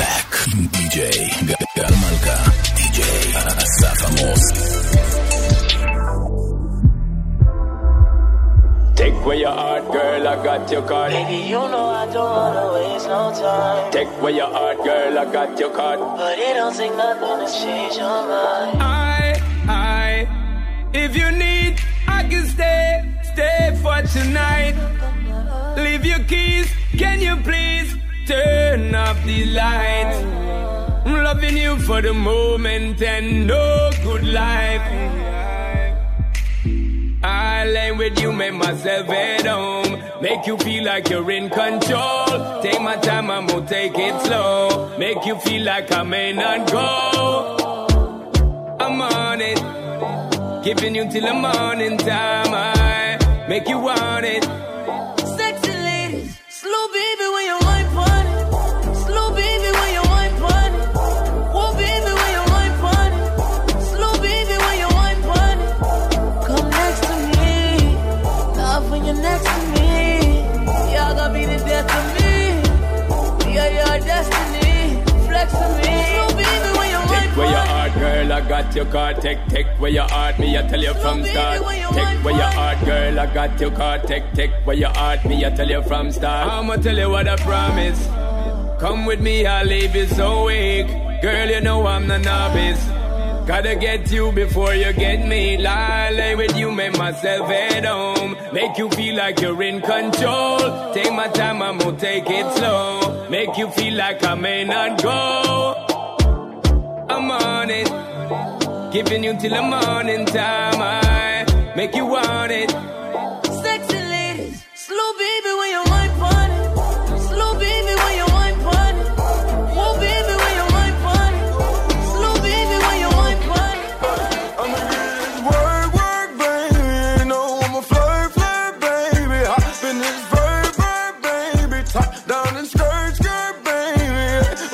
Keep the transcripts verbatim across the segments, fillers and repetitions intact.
Black די ג'יי גל מלכה די ג'יי אסף עמוס Take away your heart, girl, I got your card. Baby, you know I don't wanna waste no time. Take away your heart, girl, I got your card. But it don't take nothing to change your mind. I, I, if you need, I can stay, stay for tonight. Leave your keys, can you please? Turn off the lights. I'm loving you for the moment and no good life. I lay with you, make myself at home. Make you feel like you're in control. Take my time, I'm gonna take it slow. Make you feel like I may not go. I'm on it. Giving you till the morning time. I make you want it. Sexy ladies, slow baby when you I got your card, take, take where your heart, me I tell you from start. Take where your heart, girl, I got your card, take, take where your heart, me I tell you from start. I'ma tell you what I promise. Come with me, I'll leave you so weak. Girl, you know I'm the novice. Gotta get you before you get me. Lie, lay with you, make myself at home. Make you feel like you're in control. Take my time, I'm gonna take it slow. Make you feel like I may not go. I'm on it. Giving you till the morning time, I make you want it. Sexy ladies, slow baby when you wine on it. Slow baby when you wine on it. Whoa baby when you wine on it. Slow baby when you wine on it. I'm in this work, work baby. You know I'm a flirt, flirt baby. Hop in this verb, verb baby. Top down and skirt, skirt baby.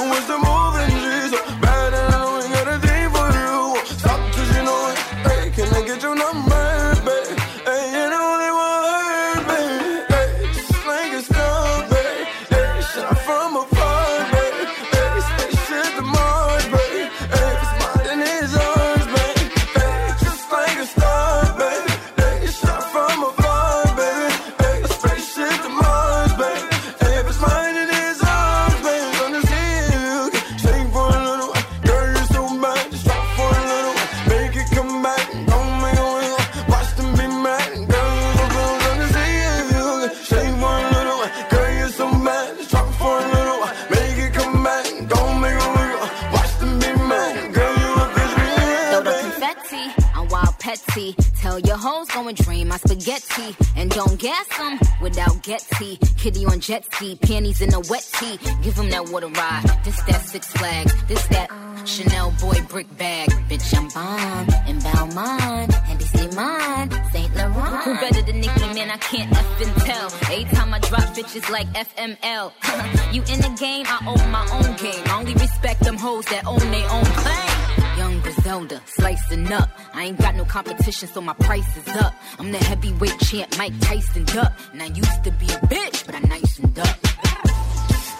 What's the moving she's so bad and I don't got a thing for you. Stop 'cause you know it. Hey, can I get your number, babe? Hey, you know they want her, babe. Hey, slang is down, babe. Hey, shot from afar, babe. Hey, stay shit the Mars, babe. Hey, smile in his arms, babe. Hey, just like a star, babe. Hey, shot from afar, babe. Hey, stay shit the Mars, babe. Hey, smile in his arms, babe. Gonna see you sing for a little while. Girl, you're so bad. Just stop for a little while. Make it come back. Don't make a way. Watch them be mad. Girl, you're so gonna see you sing for a little while. Girl, you're so bad. Just stop for a little while. Make it come back. Don't make a way. Watch them be mad. Girl, you're a bitch. Throw the confetti. I'm wild petty. Tell your hoes go and drain my spaghetti. And don't gas them without Getty. Kitty on jet ski. Panties in a wet tee. Give them that water ride. This, that Six Flags. This, that Chanel boy brick bag. Bitch, I'm bomb. In Balmain. And they say mine. Saint Laurent. Who better than Nicki, man? I can't F and tell. Every time I drop bitches like F M L. You in the game? I own my own game. I only respect them hoes that own their own thing. Young Griselda, slicing up. I ain't got no competition, so my price is up. I'm the heavyweight champ, Mike Tyson up. And I used to be a bitch, but I nicened up.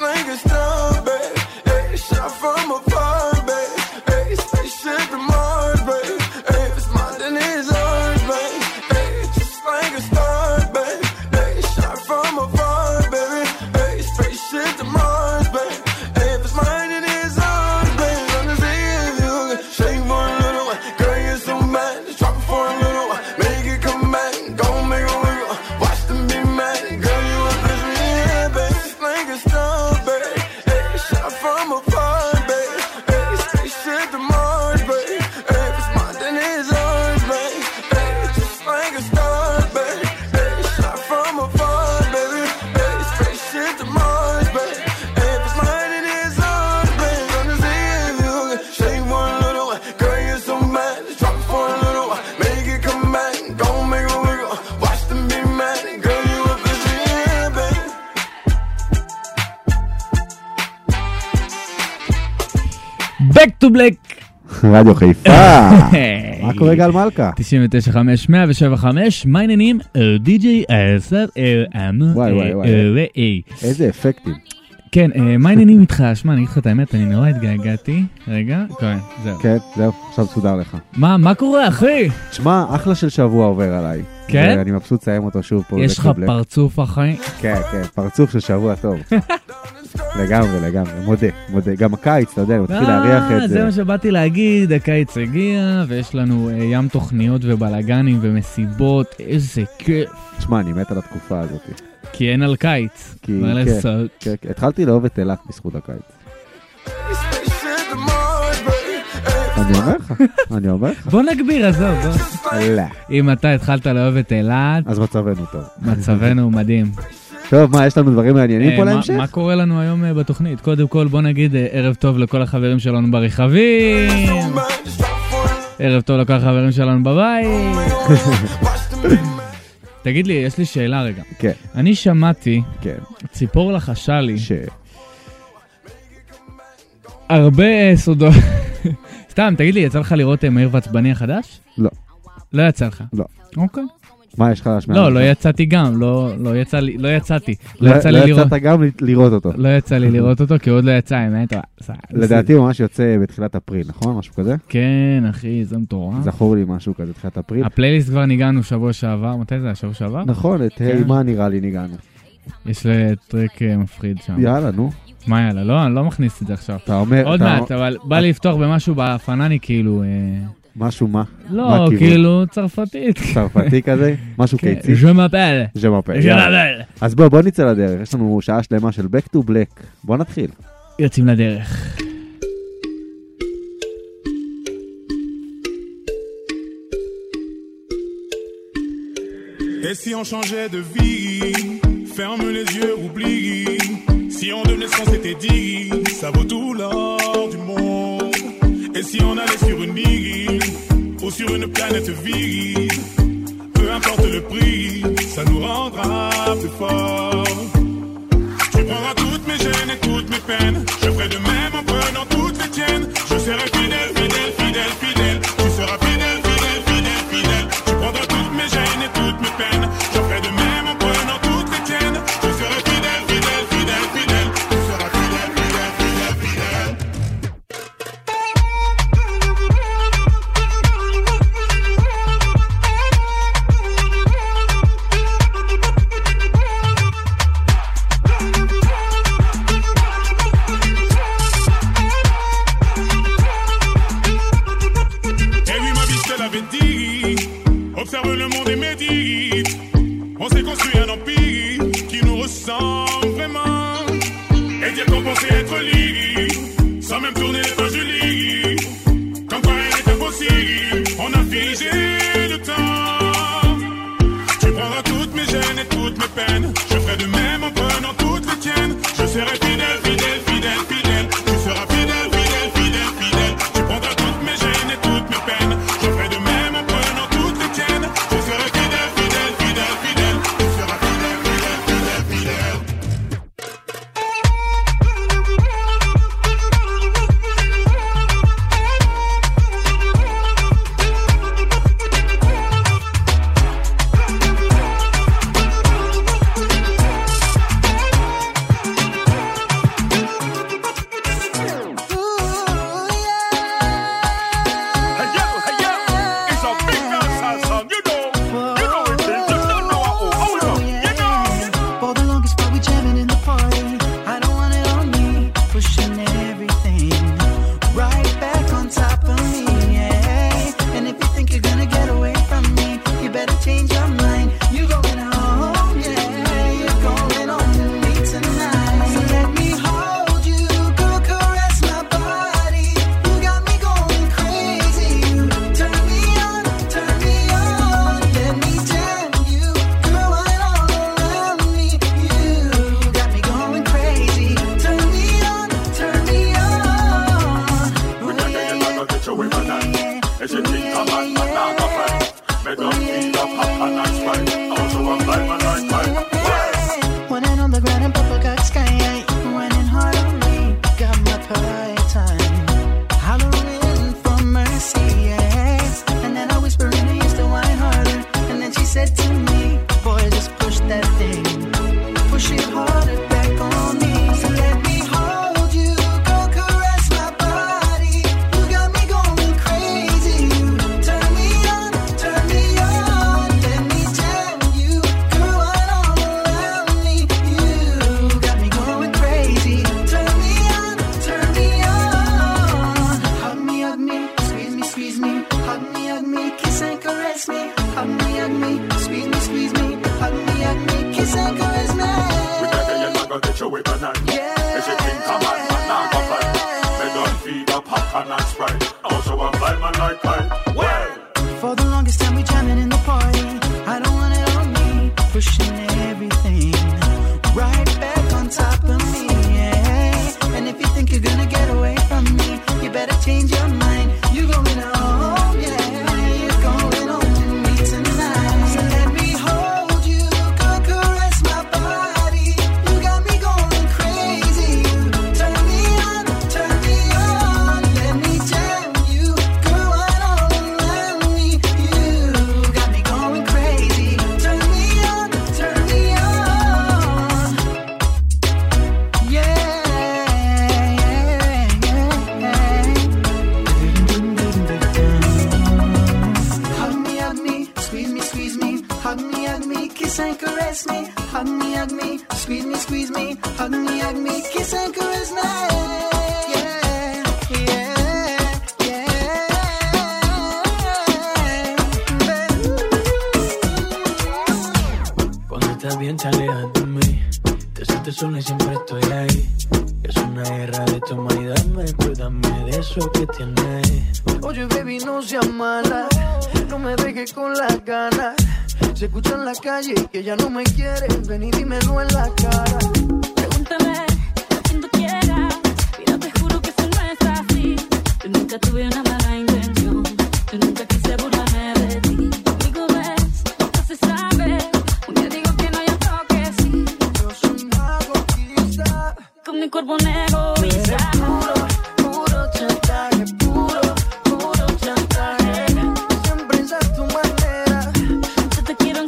Like a star, babe. Hey, shot from afar, babe. Hey, spaceship to Mars, babe. Hey, smile in his arms, babe. Hey, just like a star, babe. Hey, shot from afar, baby. Hey, spaceship to Mars, babe. Hey, smile in his arms, babe. Gonna see you shake for a little while. Girl, you're so mad. Just drop it for a little while. Make it come back. Don't make a wiggle. Watch them be mad. Girl, you a bitch, yeah, babe. Just like a star, babe. Hey, shot from afar, babe. Hey, spaceship to Mars, babe. Hey, smile in his arms, babe. Hey, just like a star, babe. Hey, shot from afar, baby. Hey, spaceship to Mars, babe. Hey, smile in his arms, babe. Gonna see you shake for a little while. Girl, you're so mad. Just drop it for a little while. Make it come back. Don't make a wiggle. Watch them be mad. Girl, you a bitch, yeah, babe. Back to black. רדיו חיפה. מה קורה גל מלכה? תשעים ותשע נקודה חמש, מאה שבע נקודה חמש, מה העניינים? די ג'יי אסף אל-אם. וואי וואי וואי. איזה אפקטים. כן, מה העניינים איתך? שמע, אני אגיד לך את האמת, אני נורא התגעגעתי. רגע, כהן, זהו. כן, זהו, עכשיו סודר לך. מה, מה קורה, אחי? שמע, אחלה של שבוע עובר עליי. כן? אני מבסוט לסיים אותו שוב פה. יש לך פרצוף, אחי? כן, כן, פרצוף של שבוע טוב. לגמרי, לגמרי, מודה, מודה. גם הקיץ, אתה יודע, מתחיל להריח את זה. זה מה שבאתי להגיד, הקיץ הגיע, ויש לנו ים תוכניות ובלגנים ומסיבות, איזה כיף. שמע, אני מת על התקופה הזאת. כי אין על קיץ. כי, כן, כן. התחלתי לאהוב את אלך בזכות הקיץ. אני אומר לך, אני אומר לך. בוא נגביר, עזוב, בוא. אם אתה התחלת לאהוב את אלך... אז מצבנו טוב. מצבנו מדהים. טוב, מה, יש לנו דברים מעניינים פה להמשך? מה קורה לנו היום בתוכנית? קודם כל, בוא נגיד ערב טוב לכל החברים שלנו ברכבים. ערב טוב לכל החברים שלנו בבית. תגיד לי, יש לי שאלה רגע. כן. אני שמעתי, כן. ציפור לחשה לי, ש... הרבה סודות. סתם, תגיד לי, יצא לך לראות מהיר ועצבני החדש? לא. לא יצא לך? לא. אוקיי. מה יש לך להשמע? לא, לא יצאתי גם, לא יצאתי. לא יצאת גם לראות אותו. לא יצא לי לראות אותו, כי עוד לא יצא, האמת. לדעתי ממש יוצא בתחילת אפריל, נכון? משהו כזה? כן, אחי, זה מטורף. זכור לי משהו כזה, תחילת אפריל. הפלייליסט כבר ניגענו שבוע שעבר, מתי זה? שבוע שעבר? נכון, את מה נראה לי ניגענו. יש לי טריק מפחיד שם. יאללה, נו. מה יאללה? לא, אני לא מכניס את זה עכשיו. עוד מעט, אבל בא לי לפתוח במשהו באפנני כאילו... משהו מה? לא, כאילו צרפתית. צרפתי כזה? משהו קיצי? ז'מפל. ז'מפל. ז'מפל. אז בואו, בואו נצא לדרך. יש לנו שעה שלמה של back to black. בואו נתחיל. יוצאים לדרך. Et si on changeait de vie, ferme les yeux, oublie. Si on devenait ce qu'on s'était dit, ça vaut tout l'or du monde. Et si on allait sur une île ou sur une planète vide, peu importe le prix, ça nous rendra plus forts. Tu prendras toutes mes gênes et toutes mes peines, je ferai de même en prenant toutes les tiennes. Je serai fidèle, fidèle, fidèle, fidèle, tu seras fidèle, fidèle, fidèle, fidèle. Tu prendras toutes mes gênes et toutes mes peines, je ferai de même en prenant toutes les tiennes. Je serai fidèle, fidèle, fidèle, fidèle, tu seras fidèle, fidèle, fidèle, fidèle. If she think a bad man, not a fight. They don't feed a popcorn and Sprite. Also a blind man like I. Well, for the longest time we jamming in the party. I don't want it on me, pushing everything right back on top of me. Yeah. And if you think you're gonna get away from me, you better change your mind. You going home, yeah. Que ya no me quieres, ven y dímelo en la cara. Pregúntame a quien tú quieras. Mira, te juro que eso no es así. Yo nunca tuve una mala intención. Yo nunca quise burlarme de ti. Digo, ves, no se sabe. Un día digo que no, yo creo que sí. Yo soy un magoquista. Con mi cuerpo un egoísta. Puro, puro chantaje, puro, puro chantaje. Siempre es a tu manera. Yo te quiero en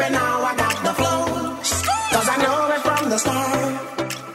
Baby, now I got the flow, 'cause I know it from the start.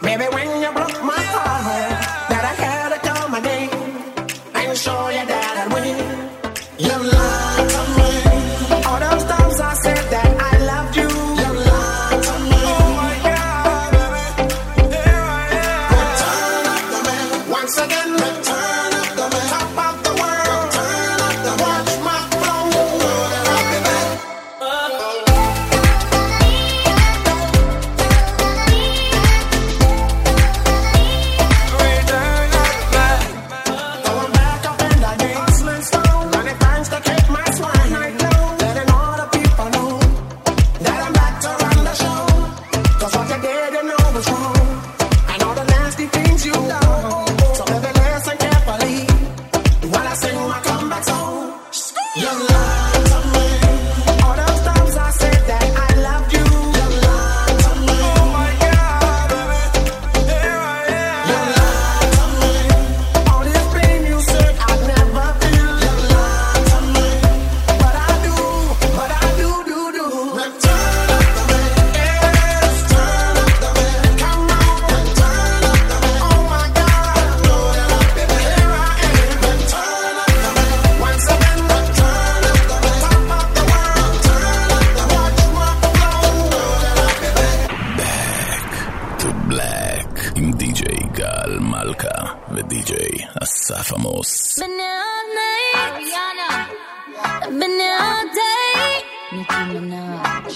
Nicki Minaj.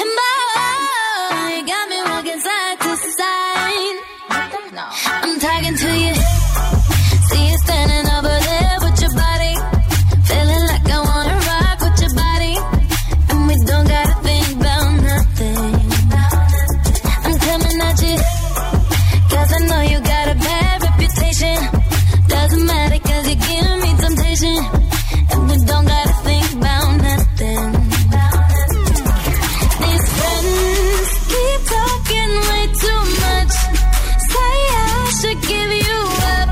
And boy, you got me walking side to side. No. I'm talking to you. See you standing over there with your body. Feeling like I wanna rock with your body. And we don't gotta think about nothing. I'm coming at you. Cause I know you got a bad reputation. Doesn't matter cause you give me temptation. And we don't gotta think about nothing. These friends keep talking way too much. Say I should give you up.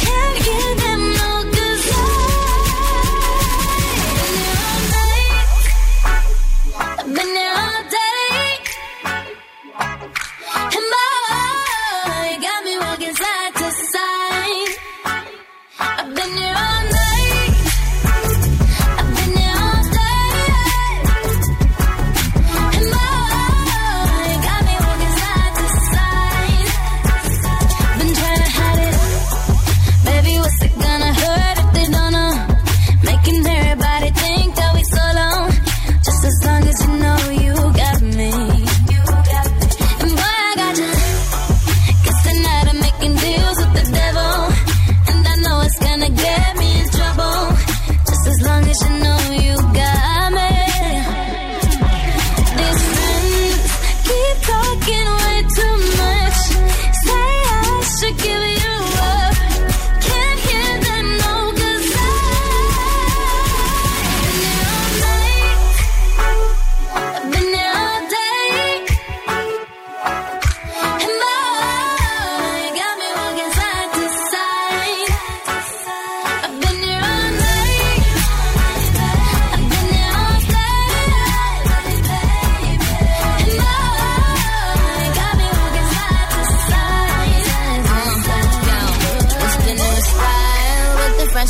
Can't give them no good life. I've been here all night. I've been here all day. And boy, you got me walking side to side. I've been here all night.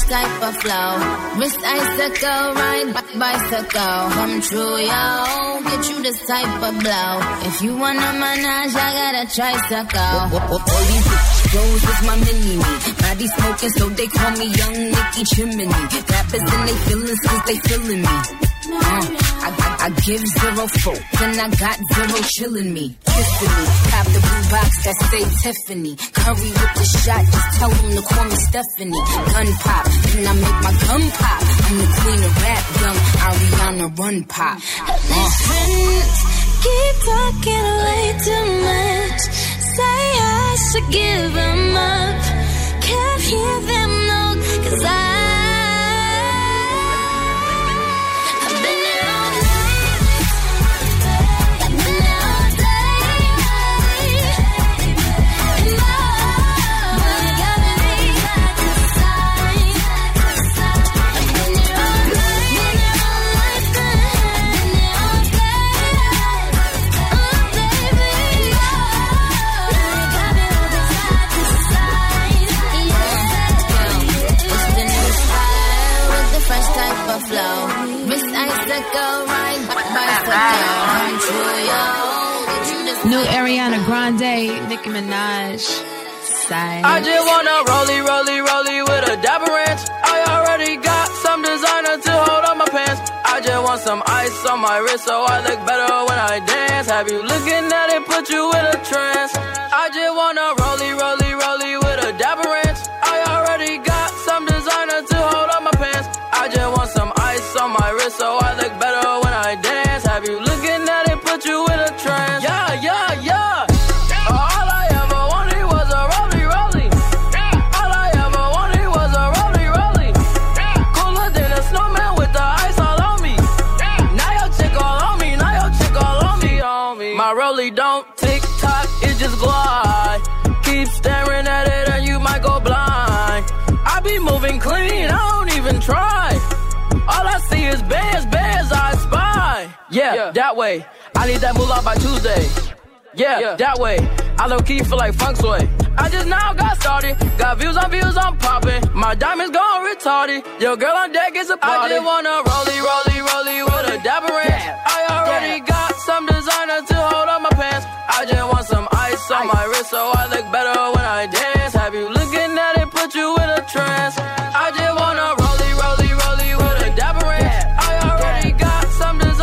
Type of flow, wrist icicle, ride bicycle. Come true, yo. Get you this type of blow. If you wanna manage, I got a tricycle. Oh, oh, oh, all these bitch goes with my mini me. Body smoking, so they call me Young Nicky Chimney. Rappers and they feelin' since they feelin' me. Uh, I, I, I give zero folk, and I got zero chillin' me. Kissin' me, pop the blue box that say Tiffany. Curry with the shot, just tell them to call me Stephanie. Gun pop, and I make my gun pop. I'm the queen of rap, young Ariana Run Pop. These friends keep talking way too much. Say I should give them up. Can't hear them, no, cause I flow, wrist icicle, ride bicycle. I'm true, yo. New Ariana Grande, Nicki Minaj. Side. I just wanna rollie, rollie, rollie with a dapper ranch. I already got some designer to hold on my pants. I just want some ice on my wrist so I look better when I dance. Have you looking at it, put you in a trance. I just wanna rollie, rollie, rollie with a dapper ranch. I already got some designer to hold on my pants. I just want some ice on my wrist so I look better when I dance. Have you looking at it, put you in a trance. Yeah, yeah, yeah. All I ever wanted was a rollie, rollie. All I ever wanted was a rollie, rollie. Cooler than a snowman with the ice all on me. Now your chick all on me, now your chick all on me, on me. My rollie don't tick tock, it just glide. Keep staring at it and you might go blind. I be moving clean, I don't even try. All I see is bears, bears I spy. Yeah, yeah, that way. I need that moolah by Tuesday. Yeah, yeah, that way. I low-key feel like funk sway. I just now got started. Got views on views, I'm popping. My diamonds gone retarded. Your girl on deck is a party. I just wanna rollie, rollie, rollie with a dapper ranch. Yeah. I already yeah. got some designer to hold on my pants. I just want some ice on my wrist so I look better when I dance. Have you looking at it, put you in a trance. I just wanna rollie, rollie, rollie with a dapper ranch. I already got some designer.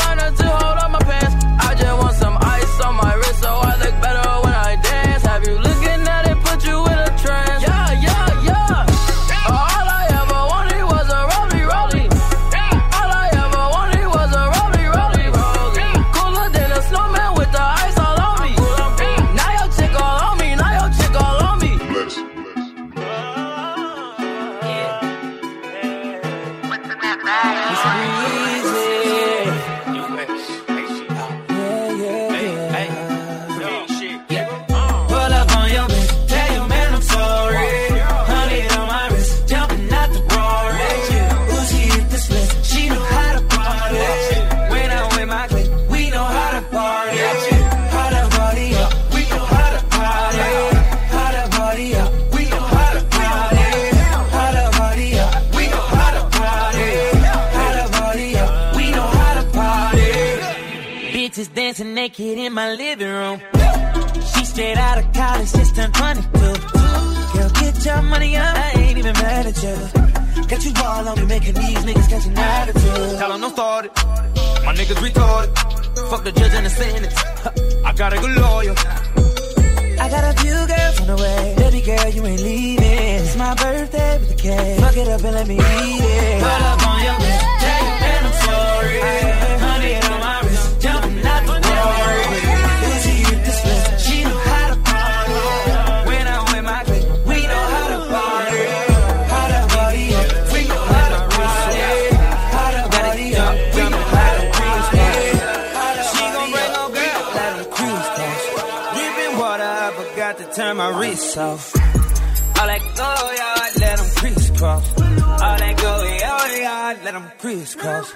bitches dancing naked in my living room. She straight out of college, just turned twenty-two. Girl, get your money up, I ain't even mad at you. Got you all on me, making these niggas catch an attitude. Tell them I'm started, my niggas retarded. Fuck the judge and the sentence, I got a good lawyer. I got a few girls on the way. Baby girl, you ain't leaving. It's my birthday with a cake. Fuck it up and let me eat it. Pull up on your wrist, and I'm sorry. Honey on my wrist, jumping out the glory. Busy with this bitch, she know how to party. When I'm with my clique, we know how to party. How to party up, we know how to party. How to party up, we know how to crease that. She gon' bring no girl, let her crease that. Drippin' water, I forgot to turn my wrist off. All that go yard, let them crisscross. All that go yard, let them crisscross.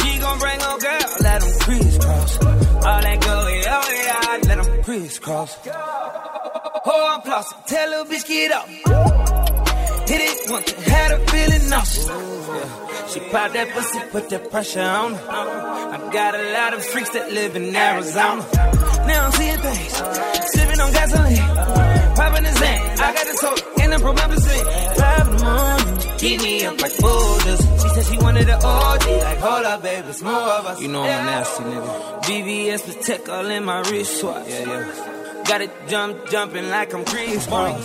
She gon' bring her girl, let them crisscross. All that go yard, let them crisscross. Oh, I'm flossing, tell her bitch get up. Hit it once, had her feeling nauseous. Yeah. She pop that pussy, put that pressure on her. I got a lot of freaks that live in Arizona. Now I'm seeing things, sipping on gasoline. Poppin' his hand, I got this hoe in the proposition. Five in the morning, keep me up like boulders. She said she wanted an O G, like hold up, baby, it's more of us. You know I'm nasty, nigga. B B S protect all in my wristwatch. Yeah, yeah. Got it jump, jumping like I'm Chris Brown.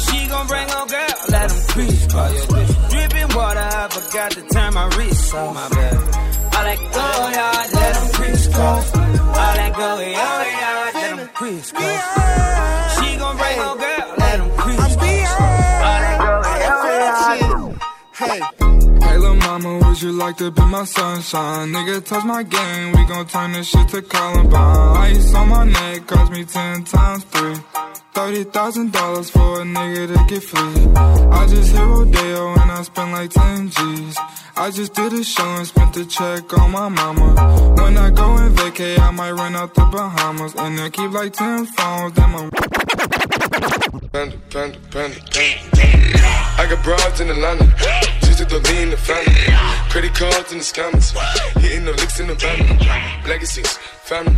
She gon' bring her girl, let them crease cross. Drippin' water, I forgot to turn my wrist off. My bad. All that go yard, let them crease cross. All that go yard, let them crease cross. Hey, girl, let em crease. Hey, hey, lil' mama, would you like to be my sunshine? Nigga, touch my game, we gon' turn this shit to Columbine. Ice on my neck, cost me ten times three. Thirty thousand dollars for a nigga to get free. I just hit Rodeo and I spent like ten G's. I just did a show and spent the check on my mama. When I go and vacay, I might run out the Bahamas. And I keep like ten phones, then my Panda, panda, panda, panda. I got broads in Atlanta. She took the lean in the family. Credit cards in the scammers. Hitting the licks in the van. Legacies, family.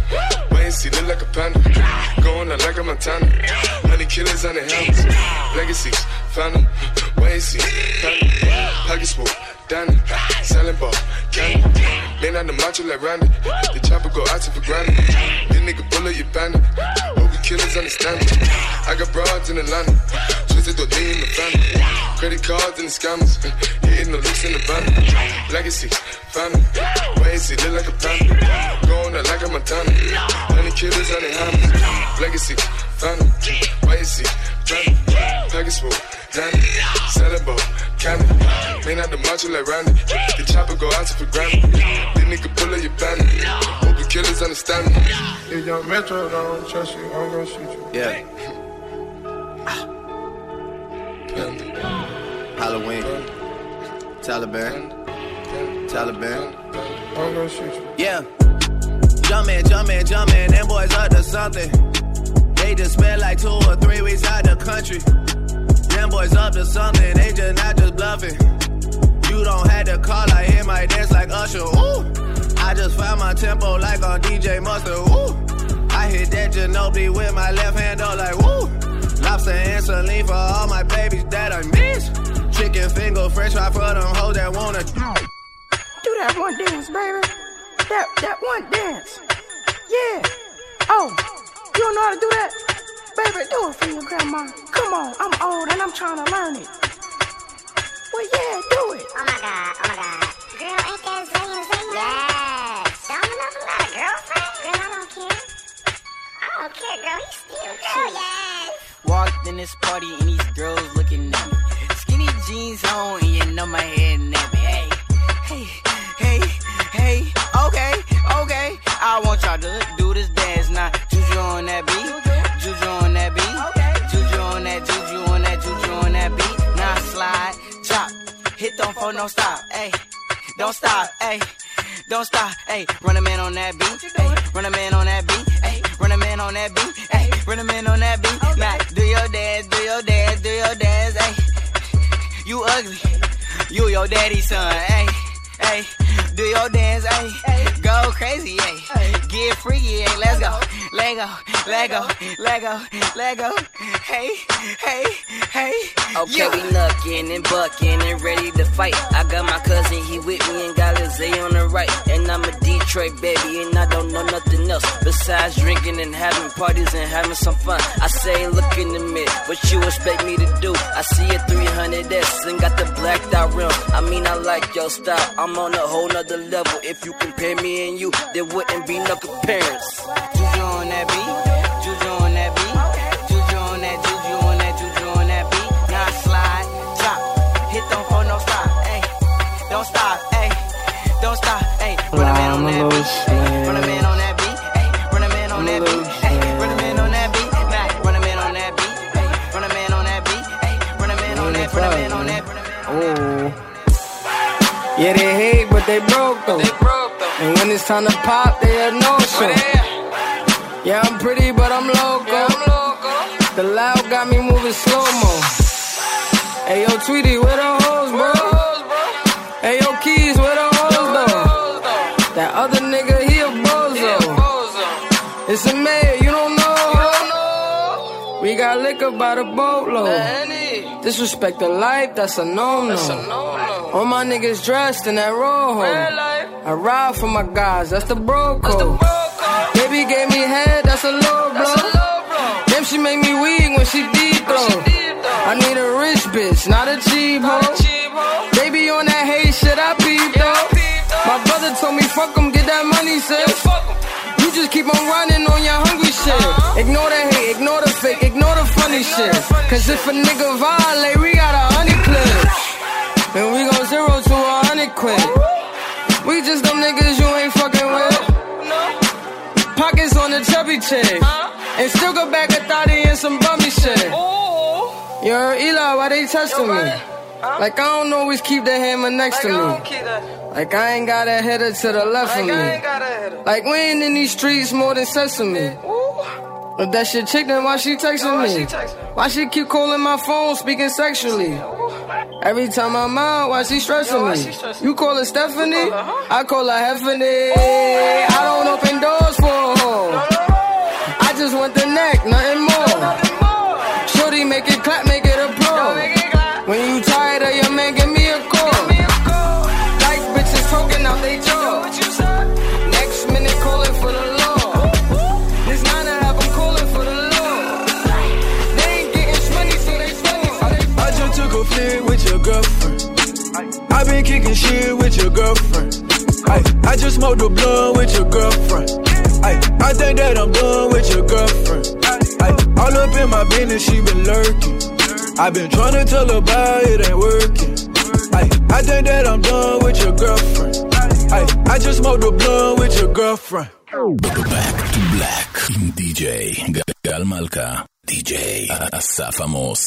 Wait and see, look like a panda. Going out like a Montana. Money killers on the helmets. Legacies, family. Wait and see, family. Pocket swoop, Danny. Selling ball, candy. Man on the macho like Randy. The chopper go out to for granted. This nigga bullet, you bandit. Killers understand me. I got broads in Atlanta. Twisted the lean in the family. Credit cards and the scammers. Hitting the looks in the van. Legacy, family. Wait, see, look like a panda. Going out like a Montana. Honey killers on the hammers. Legacy, family. Wait, see, family. Packers full, Danny. Sellable, candy. Man out the macho like Randy. The chopper go out for granted. Then nigga pull up your bandit. Killers understand me. If your metro don't trust you, I'm gonna shoot you. Yeah. Halloween. Taliban. Taliban. I'm gonna shoot you. Yeah. Jumpin', jumpin', jumpin', them boys up to something. They just spent like two or three weeks out the country. Them boys up to something, they just not just bluffing. You don't have to call, I hear my dance like Usher. Ooh. I just found my tempo like on D J Mustard, woo. I hit that Ginobili with my left hand, oh, like, woo. Lobster and saline for all my babies that I miss. Chicken finger, french fry for them hoes that wanna do that one dance, baby. That, that one dance. Yeah. Oh, you don't know how to do that? Baby, do it for your grandma. Come on, I'm old and I'm trying to learn it. Well, yeah, do it. Oh, my God, oh, my God. Girl, ain't that Zayn Zayn? Yeah. Okay, girl, he's still girl, yes. Walked in this party and these girls looking at me. Skinny jeans on and you know my head nappy. Hey, hey, hey, hey. Okay, okay. I want y'all to do this dance now. Juju on that beat, juju on that beat, juju on that, juju on that, juju on that beat. Now slide, chop, hit don't fall, don't stop. Hey, don't stop. Hey, don't stop. Hey, run a man on that beat. Ay, run a man on that beat. Hey. Run a man on that beat, ayy. Run a man on that beat, okay. Now do your dance, do your dance, do your dance, ayy. You ugly, you your daddy's son, ayy, ayy. Do your dance, ayy. Go crazy, ayy. Get freaky, ayy. Let's go. Lego, Lego, Lego, Lego. Hey, hey, hey. Okay, we knuckin' and buckin' and ready to fight. I got my cousin, he with me and got his A on the right. And I'm a Detroit baby and I don't know nothing else besides drinking and having parties and having some fun. I say, look in the mirror, what you expect me to do? I see a three hundred S and got the blacked out rim. I mean, I like your style. I'm on a whole nother level. If you compare me and you, there wouldn't be no comparison. Juju on that beat, Juju on that beat, Juju on that, Juju on that, Juju on that beat. Now I slide, drop, hit them for no stop. Ay, don't stop, ay, don't stop, ay. Run a man on that beat, run a man on that beat, ay, run a man on that beat, ay, run a man on that beat, ay, run a man on that beat, ay, run a man on that beat, ay, run a man on that, run a man on that, run a man on that. Yeah, they hate, but they broke though. They broke though. And when it's time to pop, they have no show. Yeah, I'm pretty, but I'm loco. Yeah, I'm loco. The loud got me moving slow mo. Hey yo, Tweety, where the hoes, bro? Hey yo, Keys, where the hoes though? That other nigga, he a bozo. Yeah, bozo. It's a mayor, you don't know. You don't know. We got liquor by the boatload. Disrespect the life, that's a no no. That's a no no. All my niggas dressed in that rojo. I ride for my guys, that's the bro code. Baby gave me head, that's a low blow. Damn, she make me weak when she deep though. I need a rich bitch, not a cheap hoe. Baby on that hate shit, I peep though. My brother told me fuck him, get that money, sis. You just keep on running on your hungry shit. Ignore the hate, ignore the fake, ignore the funny shit. Cause if a nigga violate, we got a honey clip. And we go zero to a hundred quid. We just them niggas you ain't fucking with. Pockets on the chubby chick. And still go back a thotty and some bummy shit. Yo, Eli, why they testing me? Like I don't always keep the hammer next to me. Like I ain't got a header to the left of me. Like we ain't in these streets more than sesame. If that shit chick, then why she texting me? Why she keep calling my phone, speaking sexually? Every time I'm out, why she stressing Yo, why me? She stressing? You call her Stephanie, call her, huh? I call her Heffany. I don't open doors for a hoe. No, no, no. I just want the neck, nothing more. No, nothing more. Shorty, make it clap, make it a pro. Make it clap. When you tired of your man, give me a call. Me a call. Like bitches talking out they jaw. Next minute calling for the law. This nine and a half, I'm calling for the law. They ain't getting swenty, so they swenty, so they I just took a flick with your girlfriend. I been kicking shit with your girlfriend. I, I just smoked the blunt with your girlfriend. I, I think that I'm done with your girlfriend. I, all up in my business, she been lurking. I been trying to tell her about it ain't working. I, I think that I'm done with your girlfriend. I, I just smoked the blunt with your girlfriend. Back to black, די ג'יי גל מלכה, די ג'יי אסף עמוס.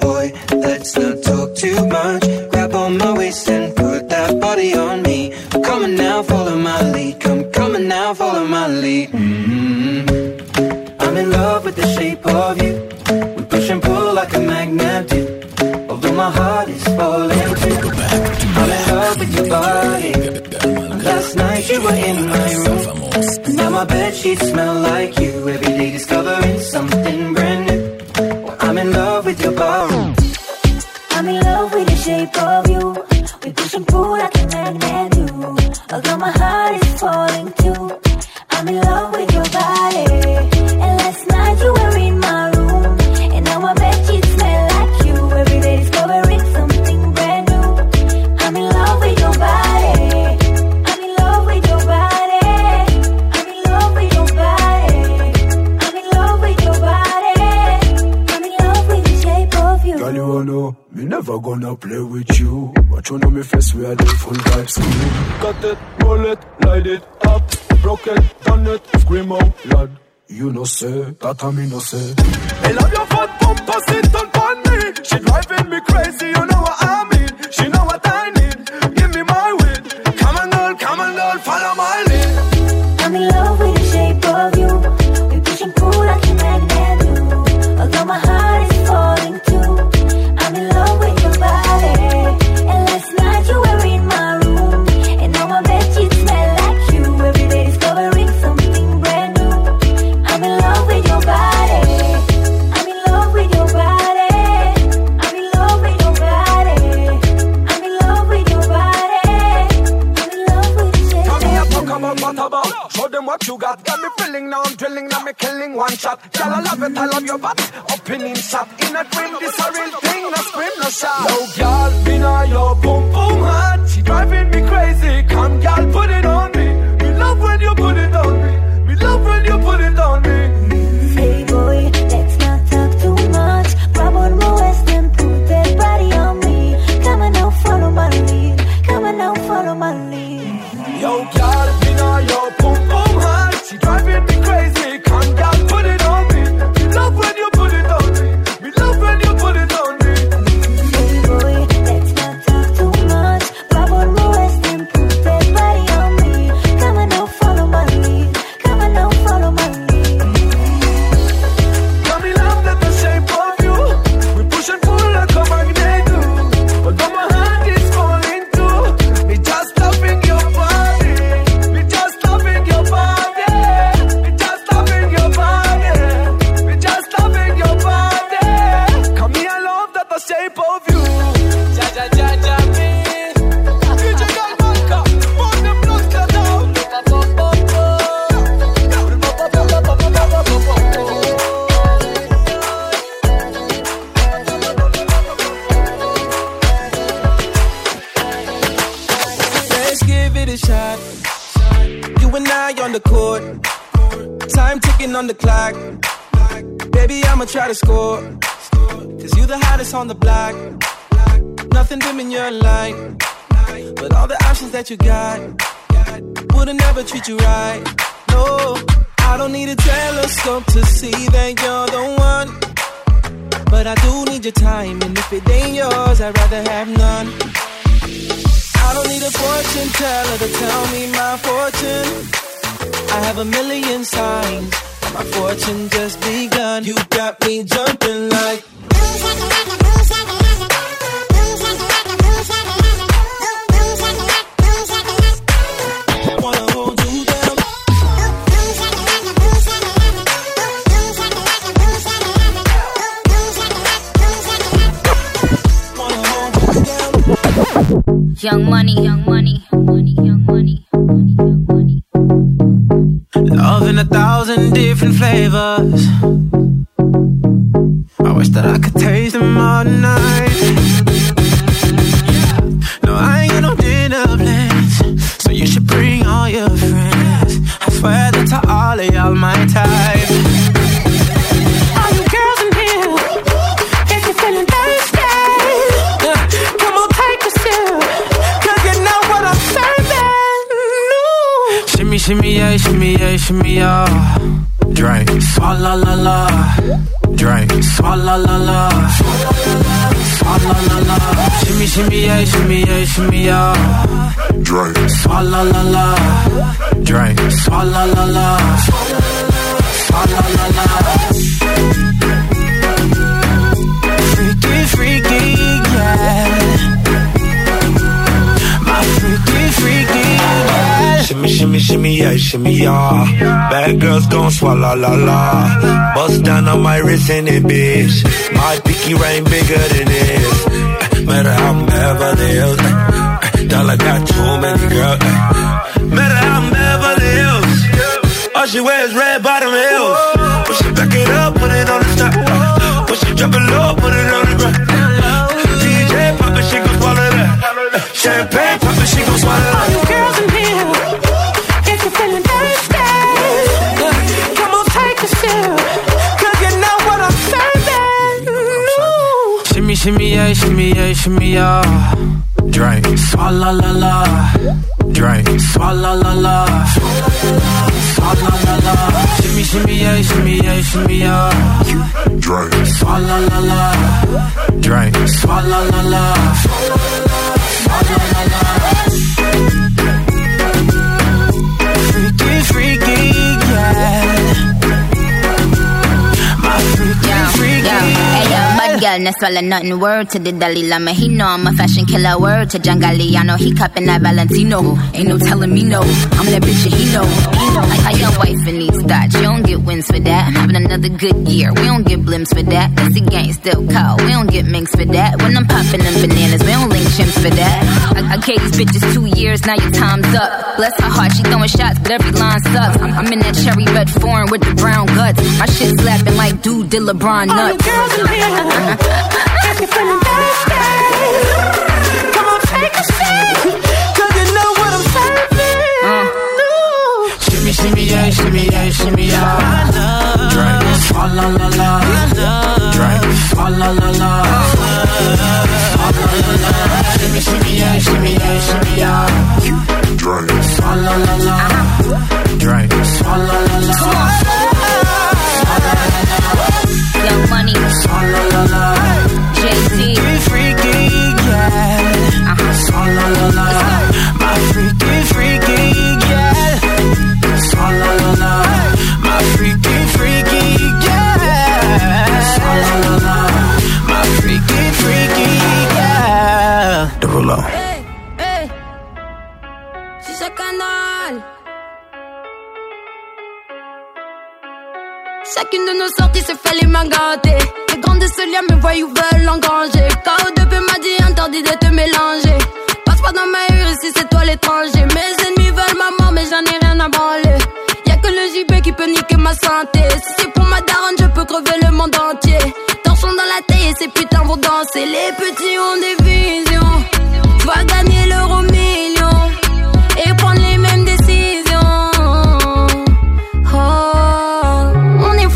boy, let's not talk too much. Grab on my waist and put that body on me. I'm coming now, follow my lead. Come, coming now, follow my lead. Mm-hmm. I'm in love with the shape of you. We push and pull like a magnet do. Although my heart is falling too. I'm in love with your body. Last night you were in my room. Now my bed sheets smell like you. Every day discovering something brand new. I'm in love with your ballroom. I'm in love with the shape of you. We push and pull like a magnet do. Although my heart is falling too. I'm in love with your body. And last night you were in my room. And now my bed sheets smell like you. Every day discovering something brand new. I'm in love with your body. I'm in love with your body. I'm in love with your body. I'm in never gonna play with you. But you know me face where the full vibes you. Cut it, roll it, light it up. Block it, turn it, scream out loud. You know say, that I mean no say. I love your fat pump, I sit on pan me. She driving me crazy, you know what I mean. She know what I need, give me my weed. Come on girl, come on girl, follow my lead. I'm in love with the shape of you. We pushing cool like a magnet do. Although my heart is falling too, I'm in love with your body. And last night you were in my room, and now my bed sheets smell like you. Every day discovering something brand new. I'm in love with your body. I'm in love with your body. I'm in love with your body. I'm in love with your body. I'm in love with your body. Come here, talk about what about. Show them what you got. Got me feeling now, I'm drilling now, me killing one shot. Girl, I love it, I love your body. Opening shot in a dream, this a real thing. No girl, me know your boom boom hot. She driving me crazy. Come girl, put it on me. Me love when you put it on me. Me love when you put it on me. Hey boy, let's not talk too much. Grab on my waist and put that body on me. Come on now, follow my lead. Come on now, follow my lead. Yo girl, me know your boom boom hot. She driving me crazy. Come girl, put it on me. Me love when you put it on me. Me love when you put it on me. On the clock, baby, I'ma try to score, cause you the hottest on the block, nothing dim in your light, but all the options that you got, wouldn't ever treat you right, no, I don't need a telescope to see that you're the one, but I do need your time, and if it ain't yours, I'd rather have none, I don't need a fortune teller to tell me my fortune, I have a million signs, my fortune just begun. You got me jumping like boom shaka laka, boom shaka laka, boom shaka laka, boom shaka laka, boom shaka laka, boom shaka laka. Wanna hold you down? Boom shaka laka, boom shaka laka, boom shaka laka, boom shaka laka, boom shaka laka, boom shaka laka. Wanna hold you down? Young Money, Young Money, Young Money, Young Money, Money, Young Money. Love in a thousand different flavors. I wish that I could taste them all night. No, I ain't got no dinner plans, so you should bring all your friends. I swear that to all of y'all my type. All you girls in here, if you're feeling thirsty, come on, take a sip, cause you know what I'm serving. Shimmy, shimmy, yeah, shimmy, yeah, shimmy, yeah. Drink, swalla la la. Drink, swalla la la. Swalla la la. Shimmy, shimmy, yeah, shimmy, yeah, shimmy, yeah. Drink, swalla la la. Drink, swalla la la. Swalla la la. Freaky, freaky, yeah. My freaky, freaky. Shimmy, shimmy, shimmy, yeah, shimmy, yeah. Bad girls gon' swallow, la, la. Bust down on my wrist and it, bitch. My pinky ring bigger than this. Uh, matter how I'm Beverly Hills. Uh, uh, dollar got too many girls. Uh, matter how I'm Beverly Hills. All she wears red bottom heels. When she back it up, put it on the top. Uh, when she drop it low, put it on the ground. Uh, D J pop it, she gon' swallow that. Uh, champagne pop it, she gon' swallow that. All you girls in here. shimmy yeah, shimmy yeah, shimmy yeah. Drink, swalla la la. Drink, swalla la la. Swalla la la. Shimmy shimmy yeah, shimmy yeah, shimmy yeah. Drink, swalla la la. Drink, swalla la la. Swalla la la. Freaky, freaky, yeah. My freaky, yeah, freaky. Yeah. Hey, yeah. Girl, not swallow nothing. Word to the Dalai Lama, he know I'm a fashion killer. Word to John Galliano, he cupping that Valentino. Ain't no telling me no. I'm that bitch that he know. Like a young wife in these thoughts, you don't get wins for that. I'm having another good year, we don't get blimps for that. That's the gang still call, we don't get minks for that. When I'm popping them bananas, we don't link chimps for that. I, I gave these bitches two years, now your time's up. Bless her heart, she throwing shots, but every line sucks. I'm, I'm in that cherry red foreign with the brown guts. My shit slapping like dude did LeBron nuts. All the girls in here. Got me feeling thirsty. Come on, take a seat, 'cause you know what I'm serving. Uh. Shimmy, shimmy, yeah, shimmy, yeah, shimmy, yeah. Drink, swalla la la. Drink, swalla la la. Swalla la la. Shimmy, shimmy, yeah, shimmy, yeah, shimmy, yeah. Drink, swalla la la. Drink, swalla la la. Swalla la la. Young Money, swalla la la, Jay-Z, freaky, yeah, uh-huh. Swalla la la, my freaky, freaky, yeah, swalla la la, my freaky, freaky, yeah, swalla la la, my freaky, freaky, yeah. The Rulo. Hey, hey, she's a canal. Chacune de nos sorties se fait les mains gâtées. Les grandes de ce lien me voyous veulent engranger. K O deux P m'a dit interdit de te mélanger. Passe pas dans ma rue si c'est toi l'étranger. Mes ennemis veulent ma mort mais j'en ai rien à branler. Y'a que le J B qui peut niquer ma santé. Si c'est pour ma daronne je peux crever le monde entier. Torchons dans la taille et ces putains vont danser. Les petits ont des visions. J'vois gagner l'euro million et prendre les mêmes décisions.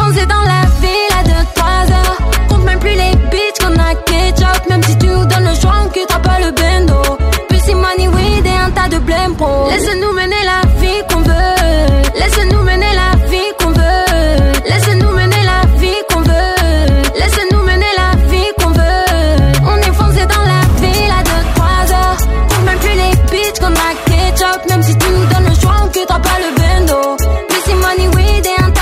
Dans la ville à deux trois heures. Compte même plus les bitches qu'on a ketchup. Même si tu nous donnes le choix, on quittera pas le bendo. Plus c'est money, weed et un tas de blame pro. Laisse-nous mener la vie qu'on veut. Laisse-nous mener la vie qu'on veut. Laisse-nous mener la vie qu'on veut. Laisse-nous mener la vie qu'on veut. On est foncé dans la ville à deux trois heures. Compte même plus les bitches qu'on a ketchup. Même si tu nous donnes le choix, on quittera pas le bendo. Plus c'est money, weed et un tas de blame pro.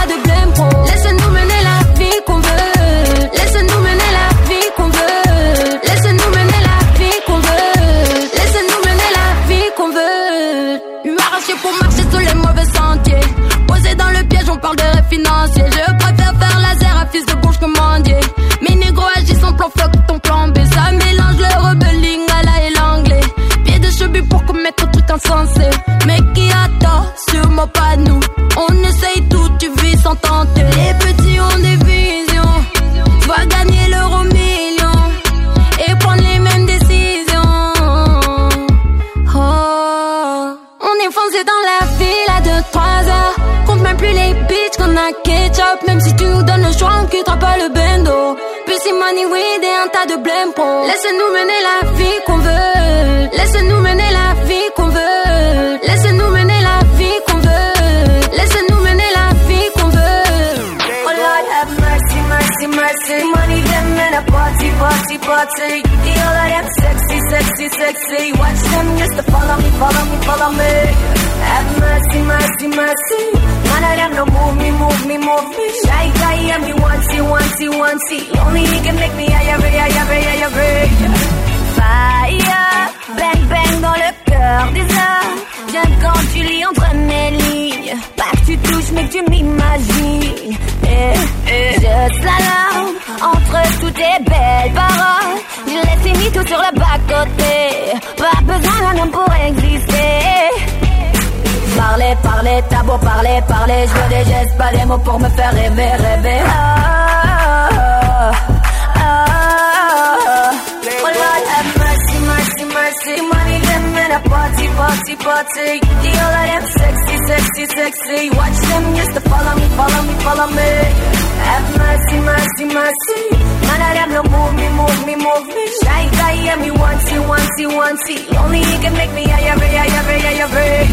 Financier. Je préfère faire laser à fils de bouche commandier. Mes négros agissent en plan fuck ton plan B. Ça mélange le rebelling à la et l'anglais. Pied de cheville pour commettre un truc insensé. Mais qui a tort, sûrement pas nous. On essaye tout, tu vis sans tenter. Les petits ont des visions. Tu vas gagner l'euro million et prendre les mêmes décisions. Oh. On est foncé dans la ville à deux trois heures. Compte même plus les bitches qu'on a ketchup. Même si tu nous donnes le choix, on quittera pas le bendo. Plus c'est money, weed et un tas de blame pro. Laisse-nous mener la vie qu'on veut. Laisse-nous mener la vie qu'on veut. Laisse-nous mener la vie qu'on veut. Laisse-nous mener la vie qu'on veut. Oh Lord have mercy, mercy, mercy. Money them in a party, party, party. All of them sexy, sexy, sexy. Watch them just to follow me, follow me, follow me. Have mercy, mercy, mercy. None of them don't move me, move me, move me. Shy guy and me onesie, onesie, onesie. Only he can make me higher, higher, higher, higher. Fire, bang, bang dans le cœur des hommes. J'aime quand tu lis entre mes lignes. Pas que tu touches mais que tu m'imagines. Et je slalom entre toutes tes belles paroles. Je laisse les mythos sur le bas-côté. Pas besoin d'un homme pour exister. Parler, parler, t'as beau parler, parler. Je veux des gestes, pas des mots pour me faire rêver, rêver. Oh, oh, oh, oh, oh. Lord have mercy, mercy, mercy. Money them in a party, party, party. The all of them sexy, sexy, sexy. Watch them just to follow me, follow me, follow me. Have mercy, mercy, mercy. None of them don't move me, move me, move me. one seat. Only you can make me ayabe, ayabe, ayabe.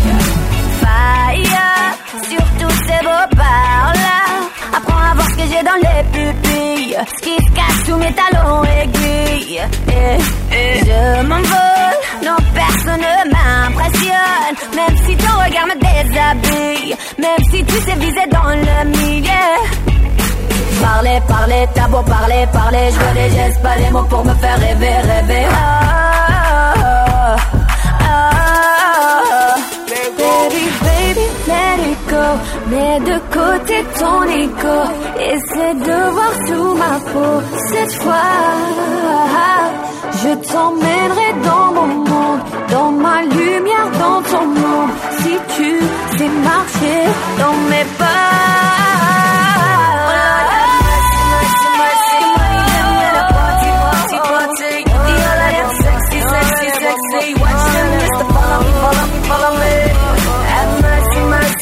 Fire, surtout c'est beau par là. Apprends à voir ce que j'ai dans les pupilles, ce qui se cache sous mes talons aiguilles. Et, et je m'envole, non personne ne m'impressionne. Même si ton regard me déshabille, même si tu sais viser dans le milieu. Parler, parler, t'as beau parler, parler, je veux les gestes, pas les mots pour me faire rêver, rêver. Oh, oh, oh, oh, oh. Baby, baby, let it go. Mets de côté ton ego. Essaie de voir sous ma peau. Cette fois, je t'emmènerai dans mon monde, dans ma lumière, dans ton monde. Si tu sais marcher dans mes pas.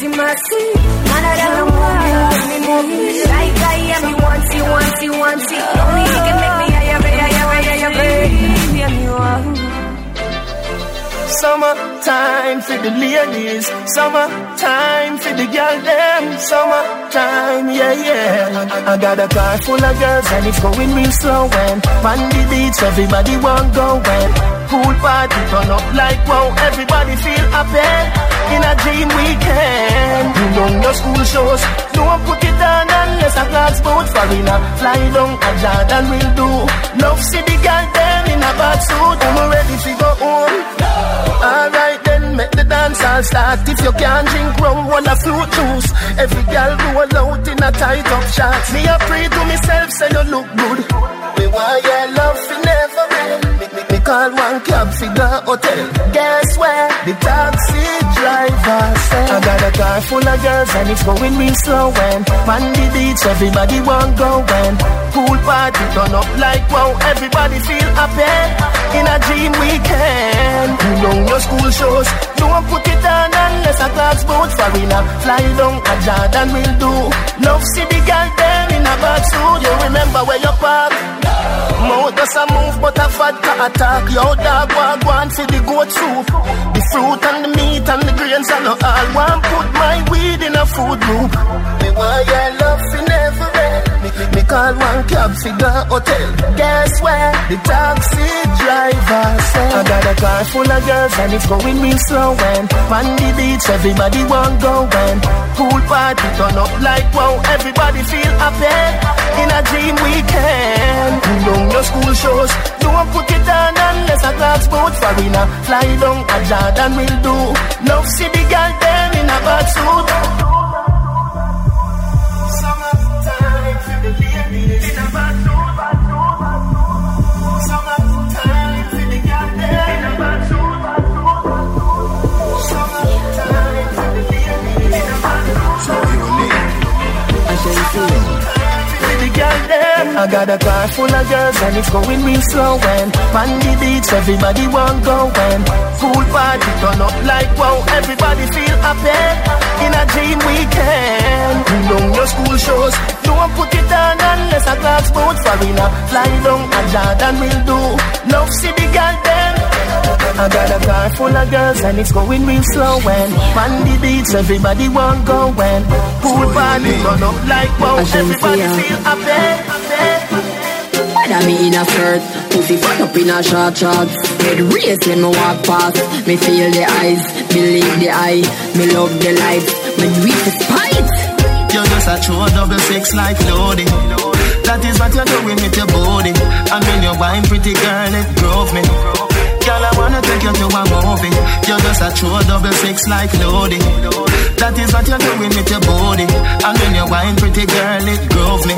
Mercy, none of them want me, want me, want me. Shy guy, and me want you, want you, want you. Only you can make me ayabe, ayabe, ayabe. Summertime for the ladies, summertime for the girl them, summertime, yeah, yeah. I got a car full of girls and it's going real slow. And on the beach, everybody want go and pool party turn up like wow, everybody feel happy. In a dream weekend, you know your school shows. Don't put it on unless a glass boat foreigner. Fly down a Jordan will do. Love see the girl there in a bad suit. I'm ready to go home. Alright then, make the dance all start. If you can't drink rum, one a fruit juice. Every girl roll out in a tight up shot. Me a pray to myself, say you look good. We want your love for never end. Me call one cab for the hotel. Guess where the taxi driver said. I got a car full of girls and it's going real slow. And on the beach everybody want go and pool party turn up like wow, everybody feel happy. In a dream weekend, you know your school shows. Don't put it on unless a class boat foreigner. Fly down a Jordan will do. Love see the girl there in a bad suit. You remember where you park. Mouth does a move but a fat cat attack. Your dog walk one see the goat soup. The fruit and the meat and the grains and the all. One put my weed in a food loop. Me want your love for never end. Me, me, me call one cab for the hotel. Guess where the taxi driver said. I got a car full of girls and it's going real slow. And on the beach everybody want go and pool party turn up like wow, everybody feel happy. In a dream weekend, you know your school shows. Don't put it on unless a glass boat foreigner. Fly down a Jordan will do. Love see the girl them in a bad suit. Summertime for the ladies in a bad suit. Summertime for the girl them in a bad suit. Summertime for the ladies in a bad suit. So you need, I say you do. I got a car full of girls and it's going real slow. And on the beach everybody want go and pool party turn up like wow, everybody feel happy. In a dream weekend, you know your school shows. Don't put it on unless a glass boat foreigner. Fly down a Jordan will do. Love see the girl them. I got a car full of girls and it's going real slow. And on the beach everybody want go and pool party turn up like wow, everybody feel happy. Whether me in a skirt, pussy fuck up in a short shorts. Head race when me walk past. Me feel the eyes, believe the eye. Me love the light, me do it despite. You're just a true double six like loading. That is what you're doing with your body. I mean your wine pretty girl, it drove me. Girl, I wanna take you to a movie. You're just a true double six like loading. That is what you're doing with your body. I mean your wine pretty girl, it drove me.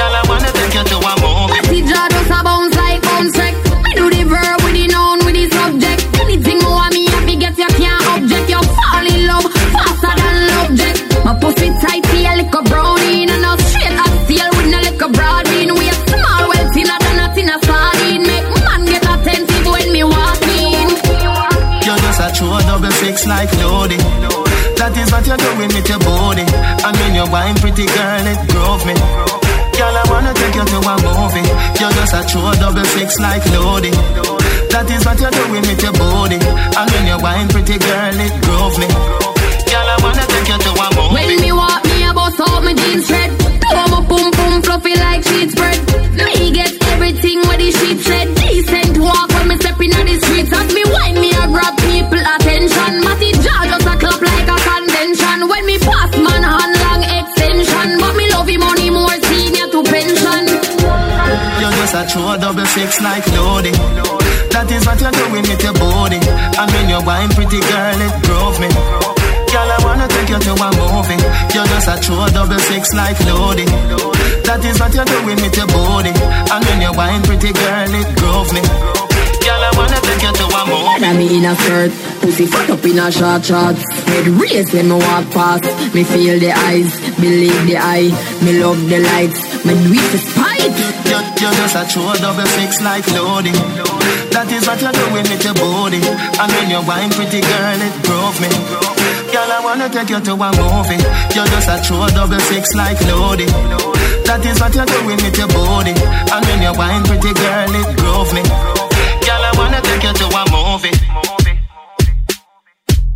Girl, I wanna take you to a movie. I see jaw does a bounce like bounce wreck. I do the verb with the noun, with the subject. Anything more want me, I get you can't object. You fall in love faster than love jet. My pussy tight, see a little brownie. And I'm straight up steel with a little broad bean. We are small, well thinner than a thinner sardine. Make man get attentive when me walk in. You're just a true double six like loading. That is what you're doing with your body. I mean your wine pretty girl, it drove me. Girl, I wanna take you to a movie. you're just a true double six like Lodi. That is what you're doing with your body. And when you're buying pretty girl, it drove me. Girl, I wanna take you to a movie. When me walk, me a bust out my jeans shred. Come up, boom, boom, fluffy like sheet spread. Me get everything where the sheep shed. Decent walk when me stepping on the streets. As me wine, me a grab people attention. Matty jaw just a clap like a convention. When me pass man hand long extension. But me love him only more senior to pension. You're just a true double six like Lodi. That is what you're doing with your body. I mean, you're wine pretty girl, it drove me. Girl, I wanna take you to a movie. You're just a true double six like Lodi. That is what you're doing with your body. And when you're wine pretty girl, it drove me. Girl, I wanna take you to a movie. I'm in a skirt, pussy fucked up in a short shorts. Head raised when me walk past. Me feel the eyes, believe the eye. Me love the lights, me do it to spite. You're, you're just a true double six like Lodi. That is what you're doing with your body. And when you're wine pretty girl, it drove me. Girl, I wanna take you to a movie. You're just a true double six like Lodi. That is what you're doing with your body. And when you're wine pretty girl, it drove me. Girl, I wanna take you to a movie.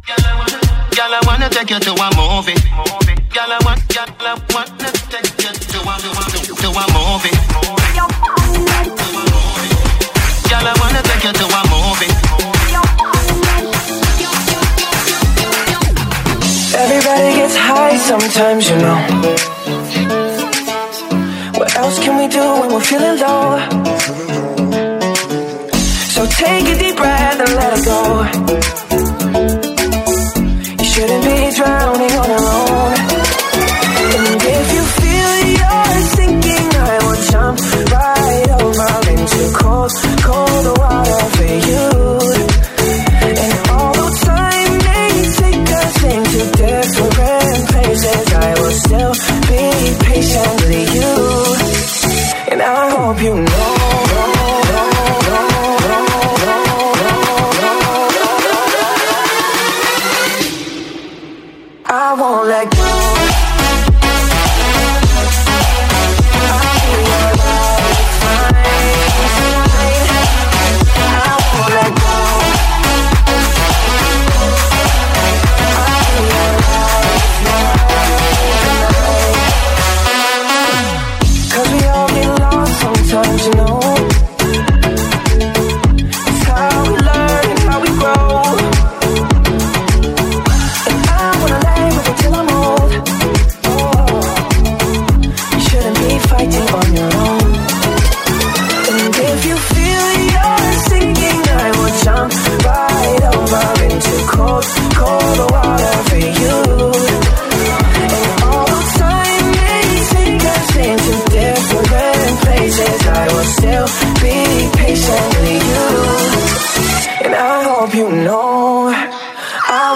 Girl, I wanna take you to a movie. Girl, I wanna take you to a movie. Girl, I wanna take you to a movie. Everybody gets high sometimes, you know. What else can we do when we're feeling low? So take a deep breath and let it go. You shouldn't be drowning on your own. And if you feel you're sinking, I will jump right over into cold, cold water for you. I will still be patient with you. And I hope you know. I won't let go. I feel your love tonight. I won't let go. I feel your love tonight. You know, it's how we learn and how we grow. And I wanna lay with it till I'm old. Oh, you shouldn't be fighting on your own. And if you feel you're sinking, I will jump right over into cold, cold water for you. And all the time may take us into different places. I will still be patient with you. And I hope you know I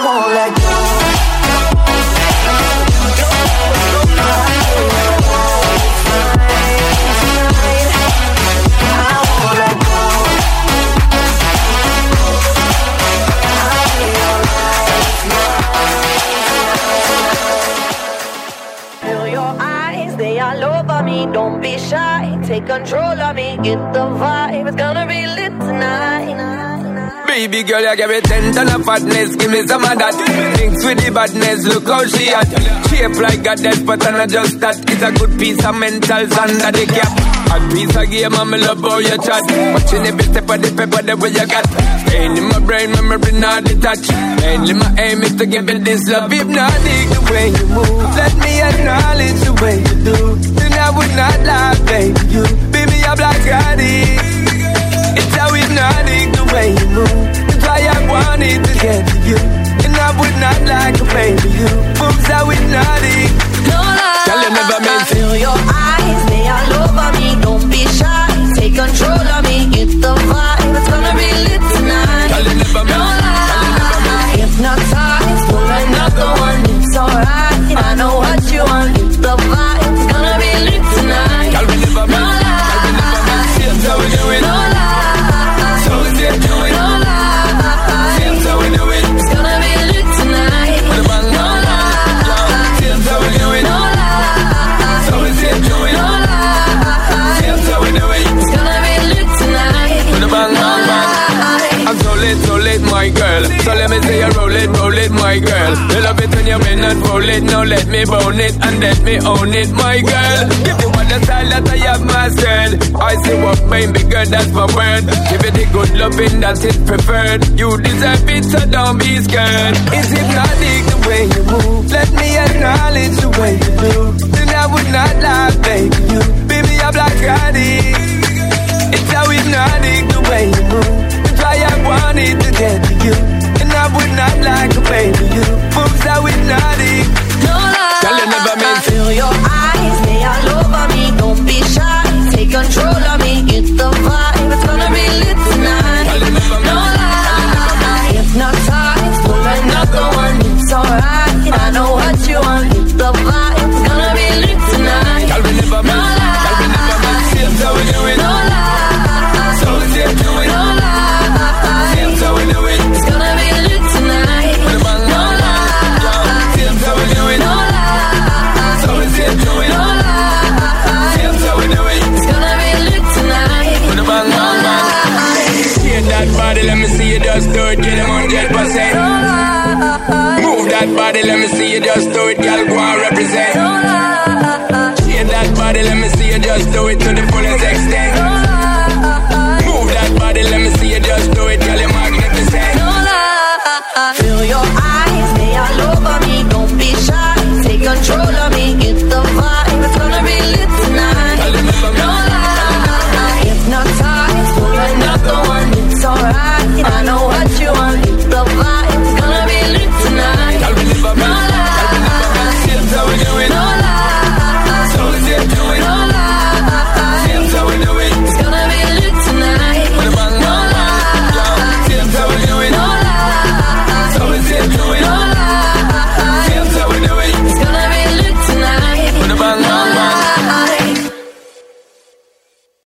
won't let go. Don't be shy, take control of me, get the vibe, it's gonna be lit tonight. Baby girl, you give me ten ton of fatness, give me some of that. Thinks with the badness, look how she at. Shape like a death, but I'm not just that. It's a good piece of mentals under the cap. A piece of game, I'm in love how you chat. Watching every step of the paper, the way you got. Pain in my brain, memory not detached. Mainly my aim is to give it this love. If not, dig the way you move. Let me acknowledge the way you do. I would not lie, baby. You beat me up like I did. It's how hypnotic the way you move. That's why I wanted to get to you. And I would not lie, baby. You moves how hypnotic. No lie. Tell you never meant to. Feel your eyes, they all over me. Don't be shy, take control of me. It's the vibe, it's gonna be lit tonight. Tell you never meant to. No lie. If not ties, for another one, it's alright. I know what you want. It's the vibe, it's gonna be lit. No lie, seems how we do it. No lie, so we do it. No lie, seems how we do it. It's gonna be lit tonight. No lie, come in and roll it, now let me bone it and let me own it, my girl. Give you all the style that I have mastered. I say what mine be good, that's my word. Give it the good loving that is preferred. You deserve it, so don't be scared. It's hypnotic the way you move. Let me acknowledge the way you do. Then I would not lie, baby, you. Baby, I'm like addict. It's how hypnotic the way you move. That's why I wanted to get to you. And I would not like to play to you. Moves how hypnotic. No lie, I never meant feel your eyes. They all over me, don't be shy. Take control of me, it's the vibe. It's gonna be lit tonight. No lie, if not tight, pull another one, it's alright. I know what you want, it's the vibe. It's gonna be lit tonight. No lie, it's how we do it. No lie. Let me see you just do it, get them one hundred percent. Move that body, let me see you just do it, girl, go and represent. Shake that body, let me see you just do it to the